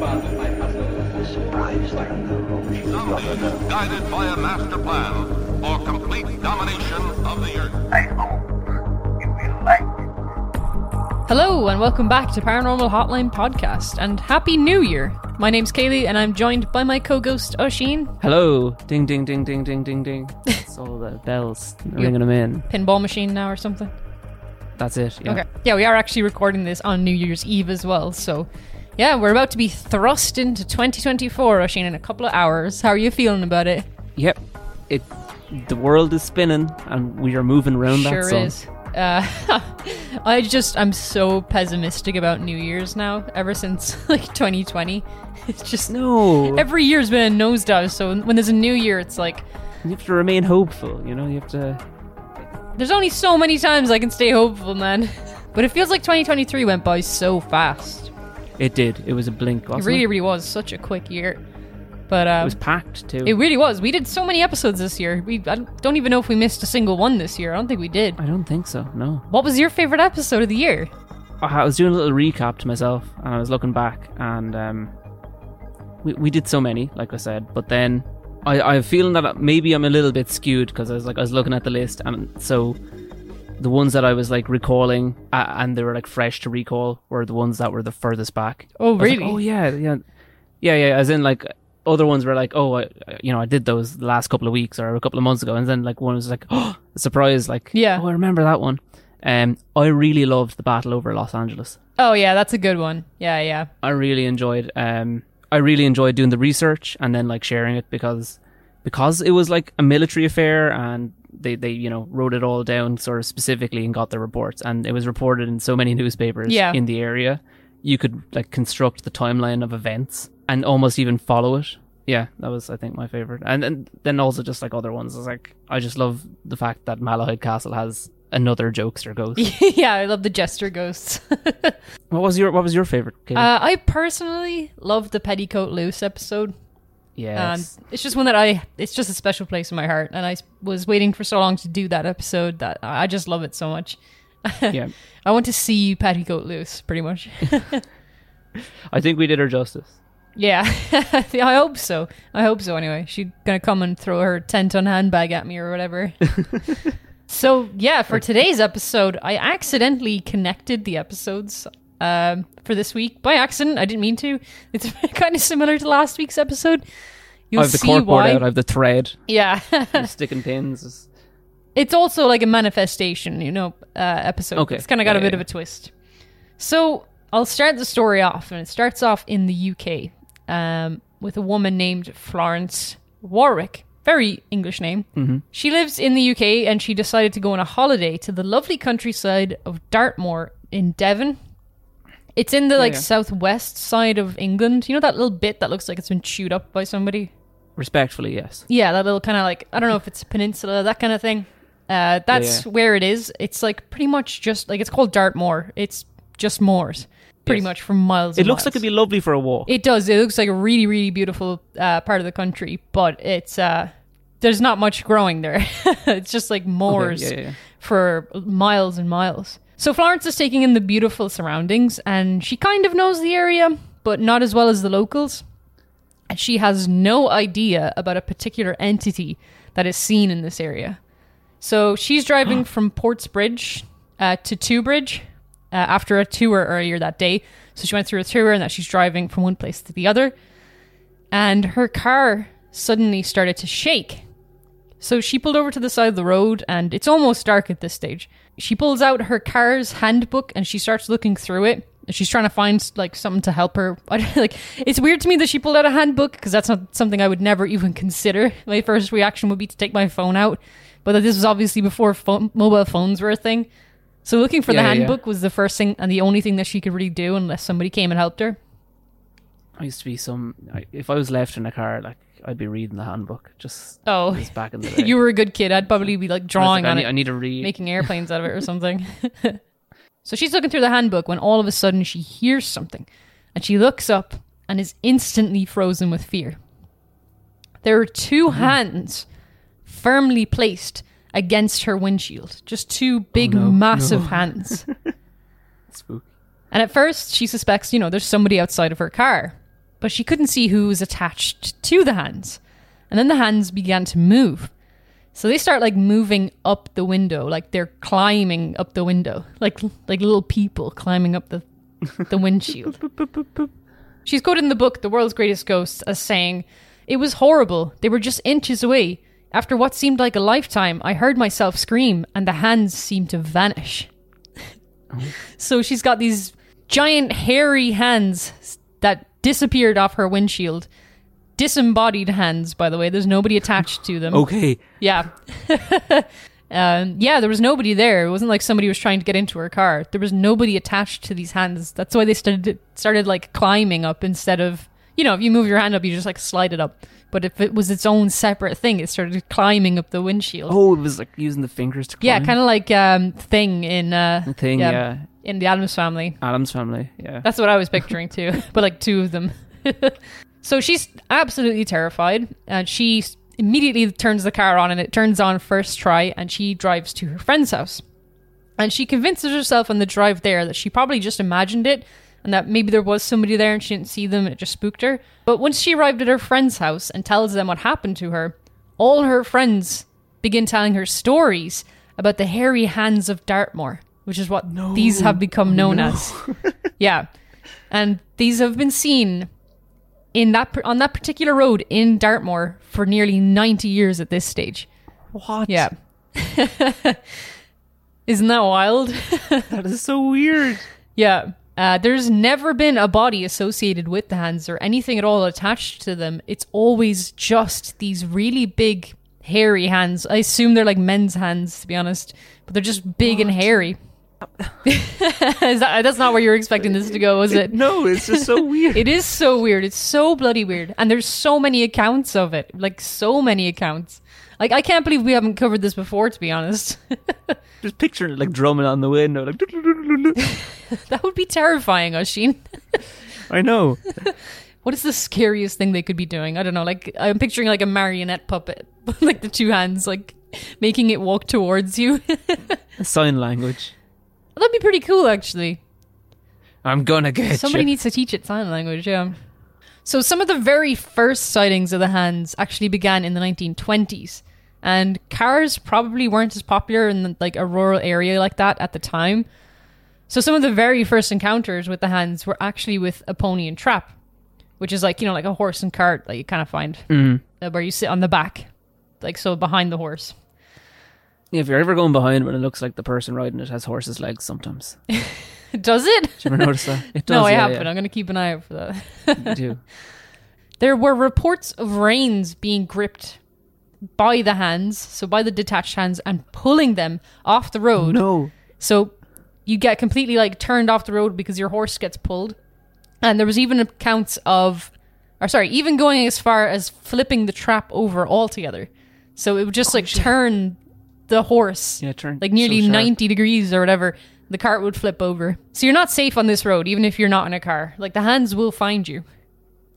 Zombies guided by a master plan for complete domination of the earth. I hope you will like it. Hello and welcome back to Paranormal Hotline Podcast and Happy New Year. My name's Kayleigh and I'm joined by my co-ghost O'Sheen. Hello. Ding, ding, ding, ding, ding, ding, ding. It's all the bells ringing them in. Pinball machine now or something? That's it. Yeah. Okay. Yeah, we are actually recording this on New Year's Eve as well, so... Yeah, we're about to be thrust into 2024, Oisín, in a couple of hours. How are you feeling about it? Yep. The world is spinning and we are moving around that. Sure is. I'm so pessimistic about New Year's now, ever since like 2020. It's just... No. Every year's been a nosedive, so when there's a new year, it's like... You have to remain hopeful, you know? You have to... There's only so many times I can stay hopeful, man. But it feels like 2023 went by so fast. It did. It was a blink, wasn't it? It really, really was. Such a quick year. But it was packed, too. It really was. We did so many episodes this year. I don't even know if we missed a single one this year. I don't think we did. I don't think so, no. What was your favourite episode of the year? I was doing a little recap to myself, and I was looking back, and we did so many, like I said. But then I have a feeling that maybe I'm a little bit skewed, because I was looking at the list, and so... The ones that I was like recalling and they were like fresh to recall were the ones that were the furthest back. Oh, really? Like, yeah. As in, like, other ones were like, I did those the last couple of weeks or a couple of months ago, and then like one was like, oh, a surprise, like, yeah, oh, I remember that one. I really loved the battle over Los Angeles. Oh yeah, that's a good one. Yeah, yeah. I really enjoyed doing the research and then like sharing it because it was like a military affair and. They wrote it all down sort of specifically and got the reports, and it was reported in so many newspapers in the area. You could like construct the timeline of events and almost even follow it. Yeah, that was I think my favorite, and then also just like other ones. It's like I just love the fact that Malahide Castle has another jokester ghost. Yeah, I love the jester ghosts. What was your favorite? I personally loved the Petticoat Loose episode. Yes. It's just one that it's just a special place in my heart, and I was waiting for so long to do that episode that I just love it so much. Yeah, I want to see you Petticoat Loose, pretty much. I think we did her justice. Yeah, I hope so anyway. She's gonna come and throw her 10-ton handbag at me or whatever. So yeah, for today's episode, I accidentally connected the episodes for this week by accident. I didn't mean to. It's kind of similar to last week's episode. You'll see why. I have the corkboard out, I have the thread. Yeah. I'm sticking pins. It's also like a manifestation, episode. Okay. It's kind of got a bit of a twist. So I'll start the story off, and it starts off in the UK with a woman named Florence Warwick. Very English name. Mm-hmm. She lives in the UK, and she decided to go on a holiday to the lovely countryside of Dartmoor in Devon. It's in the southwest side of England. You know that little bit that looks like it's been chewed up by somebody? Respectfully, yes. Yeah, that little kind of like, I don't know if it's a peninsula, that kind of thing. That's where it is. It's like pretty much just, like it's called Dartmoor. It's just moors, pretty much for miles and miles. It looks like it'd be lovely for a walk. It does. It looks like a really, really beautiful part of the country, but it's there's not much growing there. It's just like moors for miles and miles. So Florence is taking in the beautiful surroundings, and she kind of knows the area, but not as well as the locals. And she has no idea about a particular entity that is seen in this area. So she's driving from Postbridge to Two Bridge after a tour earlier that day. So she went through a tour, and that she's driving from one place to the other. And her car suddenly started to shake. So she pulled over to the side of the road, and it's almost dark at this stage. She pulls out her car's handbook and she starts looking through it. She's trying to find like something to help her. Like, it's weird to me that she pulled out a handbook, because that's not something I would never even consider. My first reaction would be to take my phone out, but this was obviously before mobile phones were a thing. So looking for the handbook was the first thing and the only thing that she could really do unless somebody came and helped her. I used to be if I was left in a car, like, I'd be reading the handbook just back in the day. You were a good kid. I'd probably be like drawing on it. I need to read. Making airplanes out of it or something. So she's looking through the handbook when all of a sudden she hears something, and she looks up and is instantly frozen with fear. There are two hands firmly placed against her windshield. Just two big, massive hands. Spooky. And at first she suspects, there's somebody outside of her car. but she couldn't see who was attached to the hands. And then the hands began to move. So they start like moving up the window, like they're climbing up the window, like little people climbing up the windshield. She's quoted in the book, The World's Greatest Ghosts, as saying, "It was horrible. They were just inches away. After what seemed like a lifetime, I heard myself scream and the hands seemed to vanish." Oh. So she's got these giant hairy hands that disappeared off her windshield. Disembodied hands, by the way. There's nobody attached to them. Okay. Yeah. There was nobody there. It wasn't like somebody was trying to get into her car. There was nobody attached to these hands. That's why they started like climbing up instead of, you know, if you move your hand up, you just like slide it up. But if it was its own separate thing, it started climbing up the windshield. Oh, it was like using the fingers to climb. Yeah, kind of like Thing in... Thing, yeah. In the Addams Family. Addams Family, yeah. That's what I was picturing too. But like two of them. So she's absolutely terrified, and she immediately turns the car on, and it turns on first try, and she drives to her friend's house. And she convinces herself on the drive there that she probably just imagined it, and that maybe there was somebody there and she didn't see them and it just spooked her. But once she arrived at her friend's house and tells them what happened to her, all her friends begin telling her stories about the hairy hands of Dartmoor, which is what these have become known as. Yeah. And these have been seen... on that particular road in Dartmoor for nearly 90 years at this stage. What? Yeah. Isn't that wild? That is so weird. Yeah. There's never been a body associated with the hands or anything at all attached to them. It's always just these really big, hairy hands. I assume they're like men's hands, to be honest. But they're just big and hairy. That's not where you were expecting this to go, was it? No, it's just so weird. It is so weird. It's so bloody weird. And there's so many accounts of it. Like, so many accounts. Like, I can't believe we haven't covered this before, to be honest. Just picturing it, like, drumming on the window. Like, that would be terrifying, Oisín. I know. What is the scariest thing they could be doing? I don't know. Like, I'm picturing, like, a marionette puppet. Like, the two hands, like, making it walk towards you. Sign language. That'd be pretty cool, actually. I'm gonna get Somebody needs to teach it sign language, yeah. So some of the very first sightings of the hands actually began in the 1920s. And cars probably weren't as popular in like a rural area like that at the time. So some of the very first encounters with the hands were actually with a pony and trap, which is like, you know, like a horse and cart that you kind of find where you sit on the back, like so behind the horse. Yeah, if you're ever going behind when it looks like the person riding it has horse's legs sometimes. Does it? Did you ever notice that? It does, No, I haven't. I'm going to keep an eye out for that. You do. There were reports of reins being gripped by the hands, so by the detached hands, and pulling them off the road. No. So you get completely like turned off the road because your horse gets pulled. And there was even accounts of, even going as far as flipping the trap over altogether. So it would just turn... the horse like nearly 90 degrees or whatever, the cart would flip over. So you're not safe on this road, even if you're not in a car. Like, the hands will find you.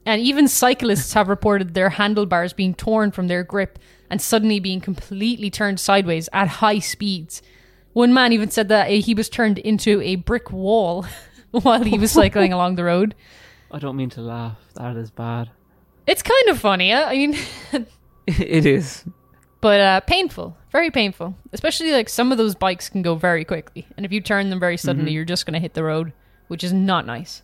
And even cyclists have reported their handlebars being torn from their grip and suddenly being completely turned sideways at high speeds. One man even said that he was turned into a brick wall while he was cycling along the road. I don't mean to laugh. That is bad. It's kind of funny. I mean... It is. But painful. Very painful. Especially like some of those bikes can go very quickly. And if you turn them very suddenly, you're just going to hit the road, which is not nice.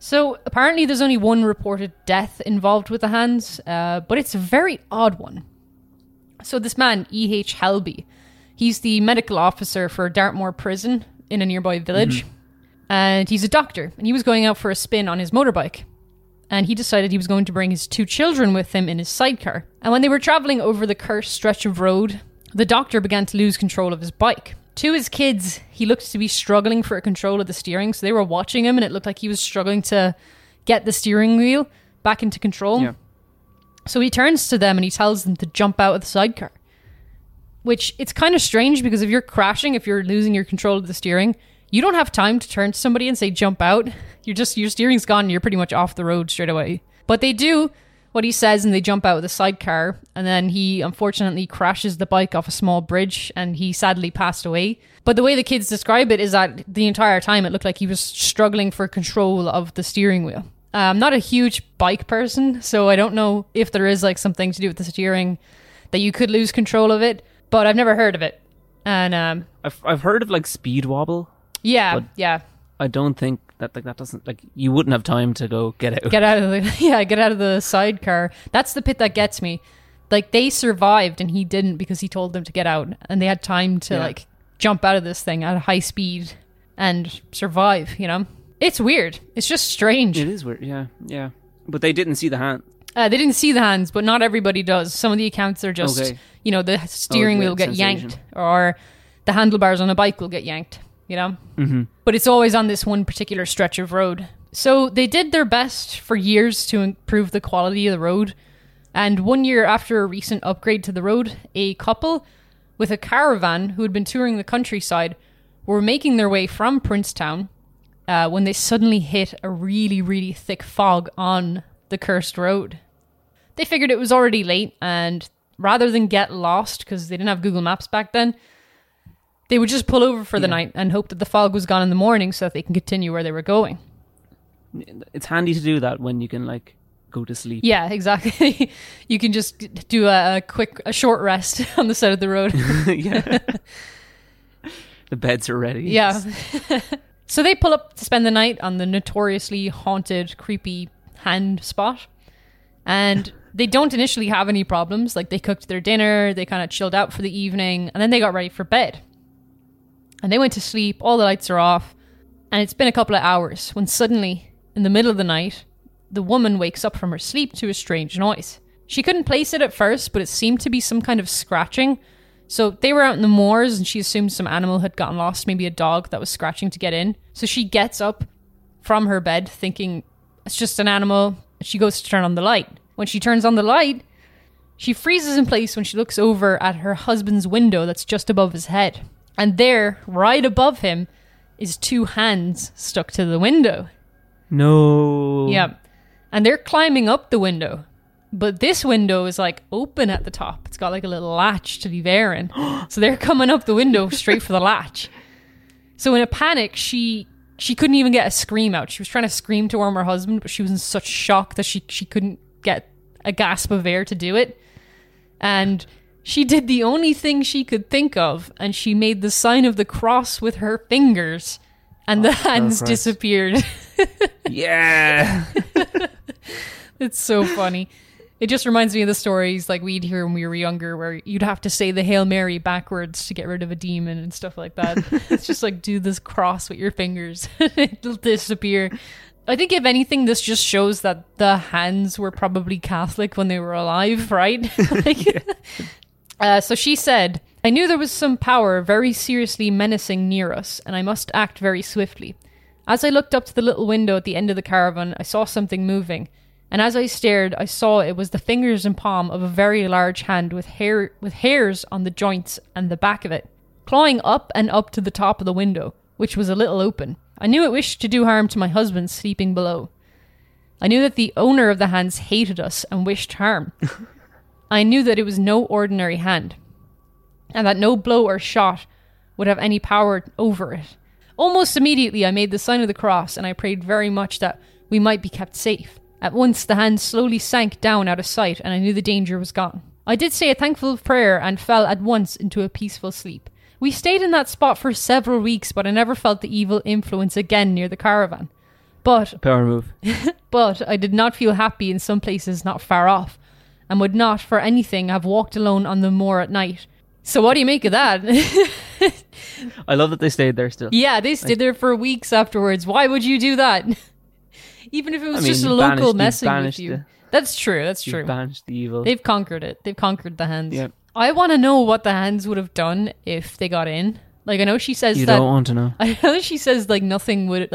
So apparently there's only one reported death involved with the hands, but it's a very odd one. So this man, E.H. Helby, he's the medical officer for Dartmoor Prison in a nearby village. And he's a doctor. And he was going out for a spin on his motorbike. And he decided he was going to bring his two children with him in his sidecar. And when they were traveling over the cursed stretch of road, the doctor began to lose control of his bike. To his kids, he looked to be struggling for control of the steering, so they were watching him, and it looked like he was struggling to get the steering wheel back into control. Yeah. So he turns to them and he tells them to jump out of the sidecar. Which, it's kind of strange, because if you're crashing, if you're losing your control of the steering... You don't have time to turn to somebody and say, jump out. Your steering's gone and you're pretty much off the road straight away. But they do what he says and they jump out with a sidecar. And then he unfortunately crashes the bike off a small bridge and he sadly passed away. But the way the kids describe it is that the entire time it looked like he was struggling for control of the steering wheel. I'm not a huge bike person, so I don't know if there is like something to do with the steering that you could lose control of it, but I've never heard of it. And I've heard of like speed wobble. Yeah, yeah. I don't think that that doesn't you wouldn't have time to go get out of the sidecar. That's the bit that gets me. Like, they survived and he didn't because he told them to get out, and they had time to like jump out of this thing at a high speed and survive, you know? It's weird. It's just strange. It is weird, yeah. Yeah. But they didn't see the hands. They didn't see the hands, but not everybody does. Some of the accounts are just, you know, the steering wheel will get yanked or the handlebars on a bike will get yanked, you know? Mm-hmm. But it's always on this one particular stretch of road. So they did their best for years to improve the quality of the road. And 1 year after a recent upgrade to the road, a couple with a caravan who had been touring the countryside were making their way from Princetown when they suddenly hit a really, really thick fog on the cursed road. They figured it was already late, and rather than get lost, because they didn't have Google Maps back then, they would just pull over for the night and hope that the fog was gone in the morning so that they can continue where they were going. It's handy to do that when you can, go to sleep. Yeah, exactly. You can just do a short rest on the side of the road. Yeah. The beds are ready. Yeah. So they pull up to spend the night on the notoriously haunted, creepy hand spot. And they don't initially have any problems. Like, they cooked their dinner, they kind of chilled out for the evening, and then they got ready for bed. And they went to sleep, all the lights are off, and it's been a couple of hours when suddenly, in the middle of the night, the woman wakes up from her sleep to a strange noise. She couldn't place it at first, but it seemed to be some kind of scratching. So they were out in the moors, and she assumed some animal had gotten lost, maybe a dog that was scratching to get in. So she gets up from her bed thinking it's just an animal. She goes to turn on the light. When she turns on the light, she freezes in place when she looks over at her husband's window that's just above his head. And there, right above him, is two hands stuck to the window. No. Yeah. And they're climbing up the window. But this window is open at the top. It's got a little latch to leave air in. So they're coming up the window straight for the latch. So in a panic, she couldn't even get a scream out. She was trying to scream to warm her husband, but she was in such shock that she couldn't get a gasp of air to do it. And she did the only thing she could think of, and she made the sign of the cross with her fingers, and the hands disappeared. Yeah. It's so funny. It just reminds me of the stories we'd hear when we were younger, where you'd have to say the Hail Mary backwards to get rid of a demon and stuff like that. It's just do this cross with your fingers. It'll disappear. I think if anything, this just shows that the hands were probably Catholic when they were alive, right? Yeah. So she said, "I knew there was some power very seriously menacing near us, and I must act very swiftly. As I looked up to the little window at the end of the caravan, I saw something moving. And as I stared, I saw it was the fingers and palm of a very large hand with hairs on the joints and the back of it, clawing up and up to the top of the window, which was a little open. I knew it wished to do harm to my husband sleeping below. I knew that the owner of the hands hated us and wished harm. I knew that it was no ordinary hand, and that no blow or shot would have any power over it. Almost immediately, I made the sign of the cross, and I prayed very much that we might be kept safe. At once, the hand slowly sank down out of sight, and I knew the danger was gone. I did say a thankful prayer and fell at once into a peaceful sleep. We stayed in that spot for several weeks, but I never felt the evil influence again near the caravan. But power move. But I did not feel happy in some places not far off, and would not, for anything, have walked alone on the moor at night." So what do you make of that? I love that they stayed there still. Yeah, they stayed there for weeks afterwards. Why would you do that? Even if it was just a local messing with you. That's true, that's true. You've banished the evil. They've conquered it. They've conquered the hands. Yep. I want to know what the hands would have done if they got in. I know she says that... You don't want to know. I know she says, nothing would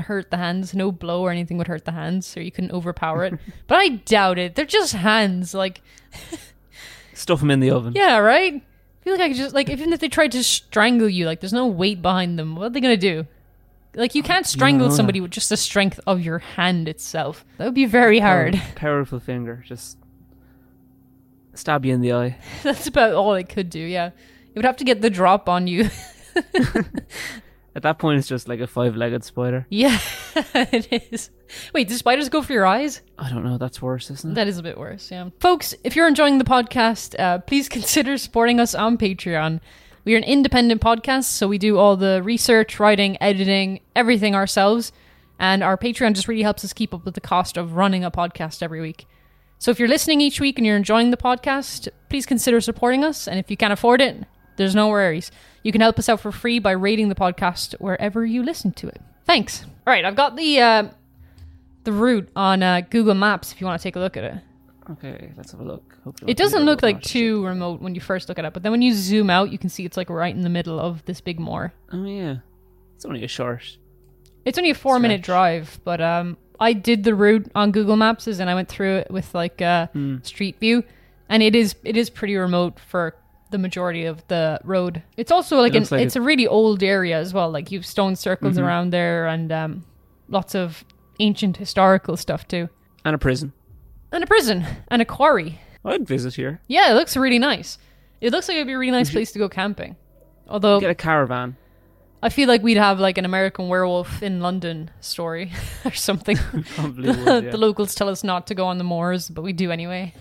hurt the hands. No blow or anything would hurt the hands, or you couldn't overpower it. But I doubt it. They're just hands, Stuff them in the oven. Yeah, right? I feel like I could just... even if they tried to strangle you, there's no weight behind them. What are they going to do? You can't strangle somebody with just the strength of your hand itself. That would be very hard. Powerful finger. Just stab you in the eye. That's about all it could do, yeah. It would have to get the drop on you. At that point, it's just like a five-legged spider. Yeah, it is. Wait, do spiders go for your eyes? I don't know. That's worse, isn't it? That is a bit worse, yeah. Folks, if you're enjoying the podcast, please consider supporting us on Patreon. We are an independent podcast, so we do all the research, writing, editing, everything ourselves. And our Patreon just really helps us keep up with the cost of running a podcast every week. So if you're listening each week and you're enjoying the podcast, please consider supporting us. And if you can't afford it, there's no worries. You can help us out for free by rating the podcast wherever you listen to it. Thanks. All right, I've got the route on Google Maps if you want to take a look at it. Okay, let's have a look. Hopefully it doesn't look like too remote when you first look it up, but then when you zoom out, you can see it's like right in the middle of this big moor. Oh, yeah. It's only a short. It's only a 4-minute drive, but I did the route on Google Maps and I went through it with like Street View, and it is pretty remote for the majority of the road. It's also like it's a really old area as well. Like you've stone circles around there and lots of ancient historical stuff too. And a prison. And a quarry. I'd visit here. Yeah, it looks really nice. It looks like it'd be a really nice place to go camping. Although get a caravan. I feel like we'd have like an American Werewolf in London story or something. Probably would, yeah. The locals tell us not to go on the moors, but we do anyway.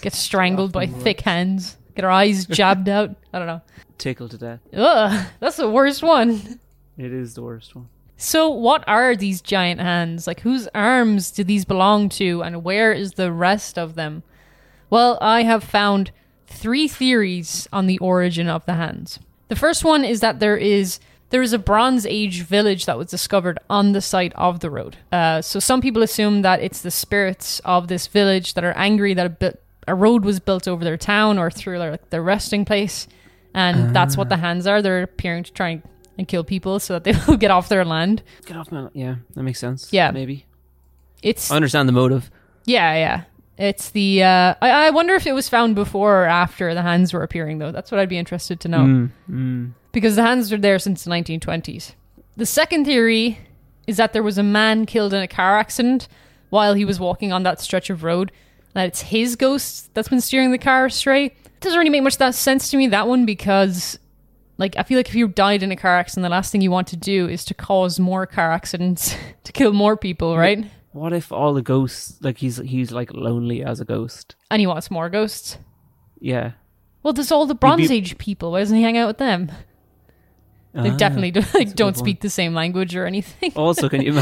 Get strangled by thick hands. Get our eyes jabbed out. I don't know. Tickled to death. Ugh, that's the worst one. It is the worst one. So what are these giant hands? Like whose arms do these belong to and where is the rest of them? Well, I have found three theories on the origin of the hands. The first one is that there is a Bronze Age village that was discovered on the site of the road. So some people assume that it's the spirits of this village that are angry that a road was built over their town or through their resting place. And that's what the hands are. They're appearing to try and kill people so that they will get off their land. Get off my land. Yeah, that makes sense. Yeah. Maybe. I understand the motive. Yeah, yeah. It's the... I wonder if it was found before or after the hands were appearing, though. That's what I'd be interested to know. Because the hands were there since the 1920s. The second theory is that there was a man killed in a car accident while he was walking on that stretch of road. That it's his ghost that's been steering the car astray. It doesn't really make much that sense to me, that one, because... Like, I feel like if you died in a car accident, the last thing you want to do is to cause more car accidents to kill more people, right? What if all the ghosts, like, he's like lonely as a ghost? And he wants more ghosts? Yeah. Well, there's all the Bronze Age people. Why doesn't he hang out with them? They definitely don't speak the same language or anything. Also, can you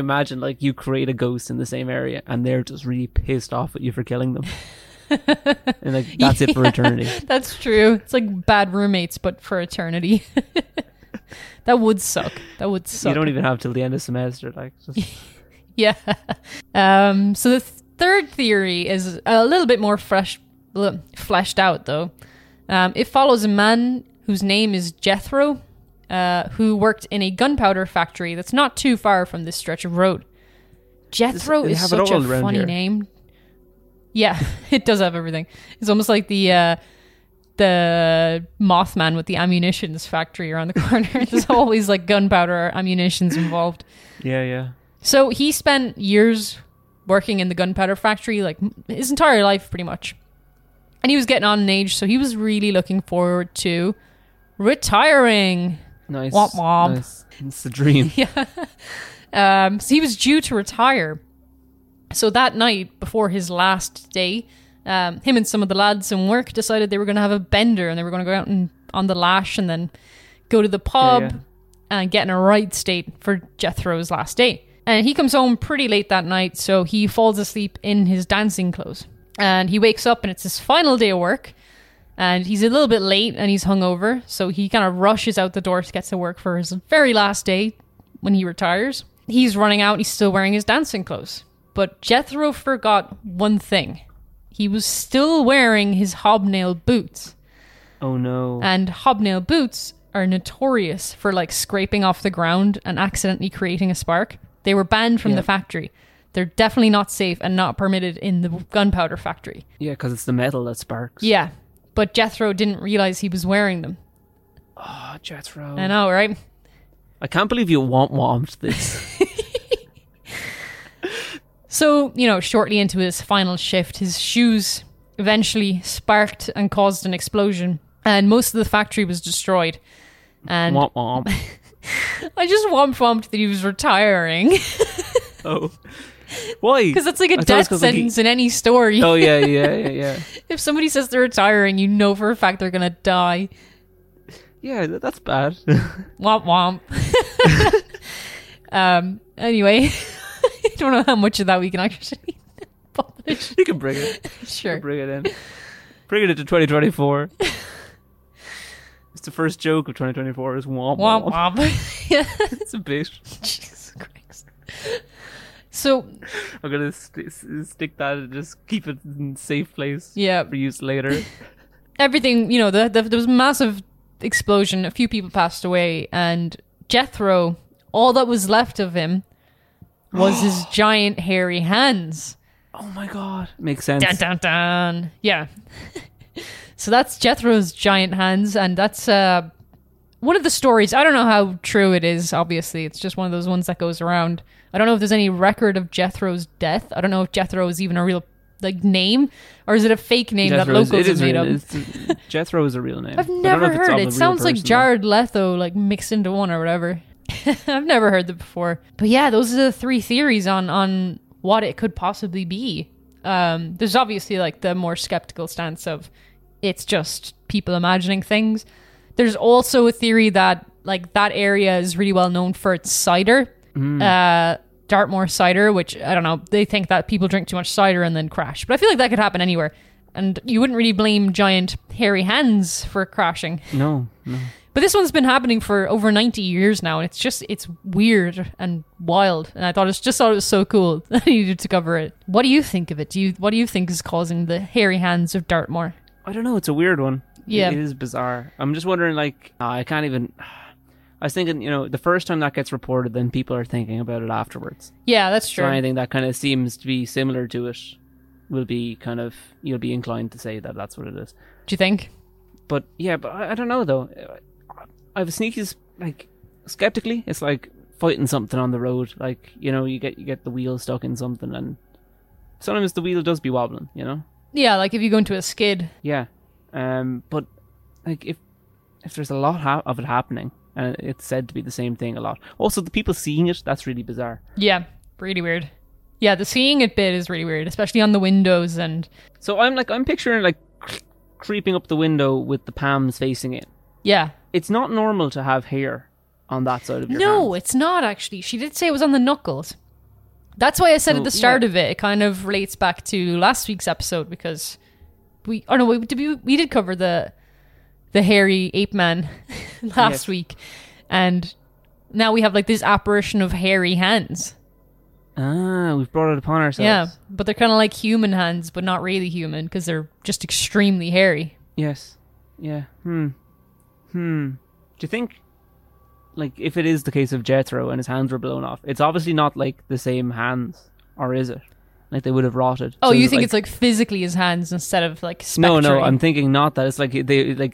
imagine, like, you create a ghost in the same area and they're just really pissed off at you for killing them? And like that's it for eternity. That's true. It's like bad roommates, but for eternity. That would suck. You don't even have till the end of semester, like. Just... Yeah. So the third theory is a little bit more fleshed out, though. It follows a man whose name is Jethro, who worked in a gunpowder factory that's not too far from this stretch of road. Jethro is such a funny name. Yeah, it does have everything. It's almost like the Mothman with the ammunitions factory around the corner. There's always like gunpowder or ammunitions involved. Yeah, yeah. So he spent years working in the gunpowder factory, like his entire life pretty much. And he was getting on in age, so he was really looking forward to retiring. Nice. Womp womp. Nice. It's the dream. Yeah. So he was due to retire. So that night, before his last day, him and some of the lads in work decided they were going to have a bender and they were going to go out on the lash and then go to the pub and get in a right state for Jethro's last day. And he comes home pretty late that night, so he falls asleep in his dancing clothes. And he wakes up and it's his final day of work and he's a little bit late and he's hungover. So he kind of rushes out the door to get to work for his very last day when he retires. He's running out and he's still wearing his dancing clothes. But Jethro forgot one thing. He was still wearing his hobnail boots. Oh, no. And hobnail boots are notorious for, like, scraping off the ground and accidentally creating a spark. They were banned from the factory. They're definitely not safe and not permitted in the gunpowder factory. Yeah, because it's the metal that sparks. Yeah, but Jethro didn't realize he was wearing them. Oh, Jethro. I know, right? I can't believe you womp-womped this. So, you know, shortly into his final shift, his shoes eventually sparked and caused an explosion. And most of the factory was destroyed. And I just womp-womped that he was retiring. Oh. Why? Because that's like a death sentence in any story. Oh, yeah. If somebody says they're retiring, you know for a fact they're going to die. Yeah, that's bad. Womp womp. Anyway, I don't know how much of that we can actually publish. You can bring it. Sure. You can bring it in. Bring it into 2024. It's the first joke of 2024 is womp womp. Womp womp. Yeah. It's a bitch. Jesus Christ. So I'm going to stick that and just keep it in a safe place for use later. Everything, you know, there was massive explosion, a few people passed away, and Jethro, all that was left of him was his giant hairy hands. Oh my god, makes sense. Dun, dun, dun. Yeah. So that's Jethro's giant hands, and that's one of the stories. I don't know how true it is, obviously. It's just one of those ones that goes around. I don't know if there's any record of Jethro's death. I don't know if Jethro is even a real name, or is it a fake name Jethro that locals have made up? Jethro is a real name. I've never heard it. Sounds like Jared Leto, like mixed into one or whatever. I've never heard that before. But yeah, those are the three theories on what it could possibly be. There's obviously like the more skeptical stance of it's just people imagining things. There's also a theory that like that area is really well known for its cider. Dartmoor cider, which I don't know, they think that people drink too much cider and then crash, but I feel like that could happen anywhere, and you wouldn't really blame giant hairy hands for crashing. No But this one's been happening for over 90 years now, and it's weird and wild, and I thought it was so cool. I needed to cover it. What do you think of it? What do you think is causing the hairy hands of Dartmoor? I don't know, it's a weird one. Yeah, it is bizarre. I'm just wondering, like, I was thinking, you know, the first time that gets reported, then people are thinking about it afterwards. Yeah, that's true. So anything that kind of seems to be similar to it will be kind of, you'll be inclined to say that that's what it is. Do you think? But yeah, but I don't know though. I have a sneaky, like, skeptically, it's like fighting something on the road. Like, you know, you get the wheel stuck in something, and sometimes the wheel does be wobbling, you know? Yeah, like if you go into a skid. Yeah. But like if there's a lot of it happening, and it's said to be the same thing a lot. Also, the people seeing it, that's really bizarre. Yeah, really weird. Yeah, the seeing it bit is really weird, especially on the windows. And so I'm picturing like creeping up the window with the palms facing it. Yeah. It's not normal to have hair on that side of your hands. No, it's not actually. She did say it was on the knuckles. That's why I said at the start of it kind of relates back to last week's episode, because we did cover the hairy ape man last week, and now we have like this apparition of hairy hands. We've brought it upon ourselves. Yeah, but they're kind of like human hands, but not really human, because they're just extremely hairy. Yes. Yeah. Do you think, like, if it is the case of Jethro and his hands were blown off, it's obviously not like the same hands, or is it? Like, they would have rotted. Oh, so you think it's like physically his hands instead of like spectrum? No, I'm thinking not that. It's like they the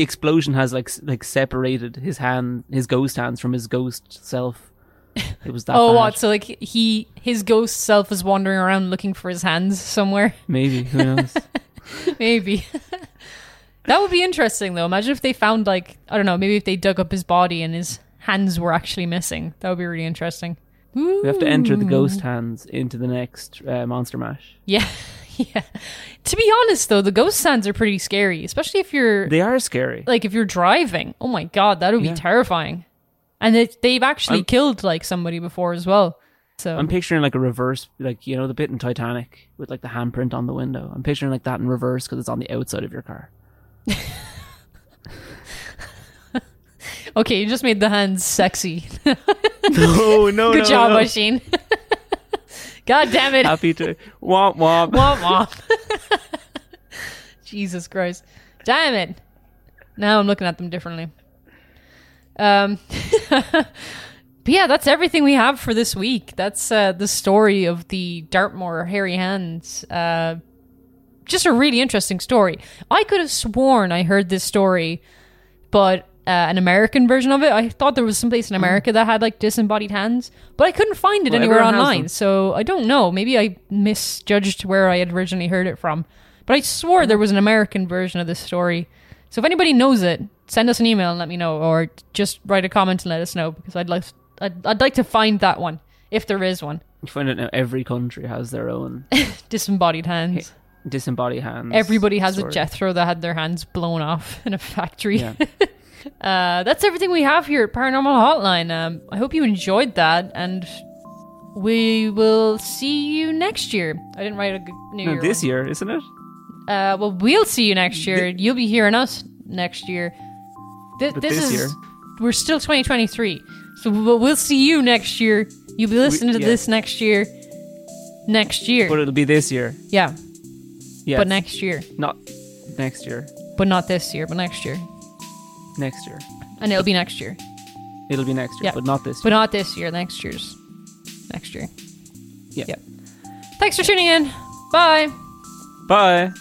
explosion has like separated his ghost hands from his ghost self. It was that. Oh, bad. What? So like his ghost self is wandering around looking for his hands somewhere. Maybe, who knows? Maybe. That would be interesting though. Imagine if they found, like, I don't know, maybe if they dug up his body and his hands were actually missing. That would be really interesting. Ooh. We have to enter the ghost hands into the next Monster Mash. Yeah, yeah. To be honest, though, the ghost hands are pretty scary, especially if you're... They are scary. Like, if you're driving. Oh, my God, that would be terrifying. And they've actually killed, like, somebody before as well. So I'm picturing, like, a reverse, like, you know, the bit in Titanic with, like, the handprint on the window. I'm picturing, like, that in reverse because it's on the outside of your car. Okay, you just made the hands sexy. No. Good job, O'Sheen. God damn it. Happy to. Womp, womp. Womp, womp. Jesus Christ. Damn it. Now I'm looking at them differently. But yeah, that's everything we have for this week. That's the story of the Dartmoor hairy hands. Just a really interesting story. I could have sworn I heard this story, but... an American version of it. I thought there was some place in America that had like disembodied hands, but I couldn't find it anywhere online. So I don't know. Maybe I misjudged where I had originally heard it from, but I swore there was an American version of this story. So if anybody knows it, send us an email and let me know, or just write a comment and let us know, because I'd like to find that one, if there is one. You find out now every country has their own disembodied hands. Disembodied hands. Everybody has a Jethro that had their hands blown off in a factory. Yeah. That's everything we have here at Paranormal Hotline. I hope you enjoyed that, and we will see you next year. I didn't write a good new year. This year, isn't it? Well, we'll see you next year. You'll be hearing us next year. This year. We're still 2023. So we'll see you next year. You'll be listening to this next year. Next year. But it'll be this year. Yeah. Yes. But next year. Not next year. But not this year, but next year. Next year. And it'll be next year. It'll be next year, yeah. But not this year. But not this year. Next year's. Next year. Yeah. Thanks for tuning in. Bye. Bye.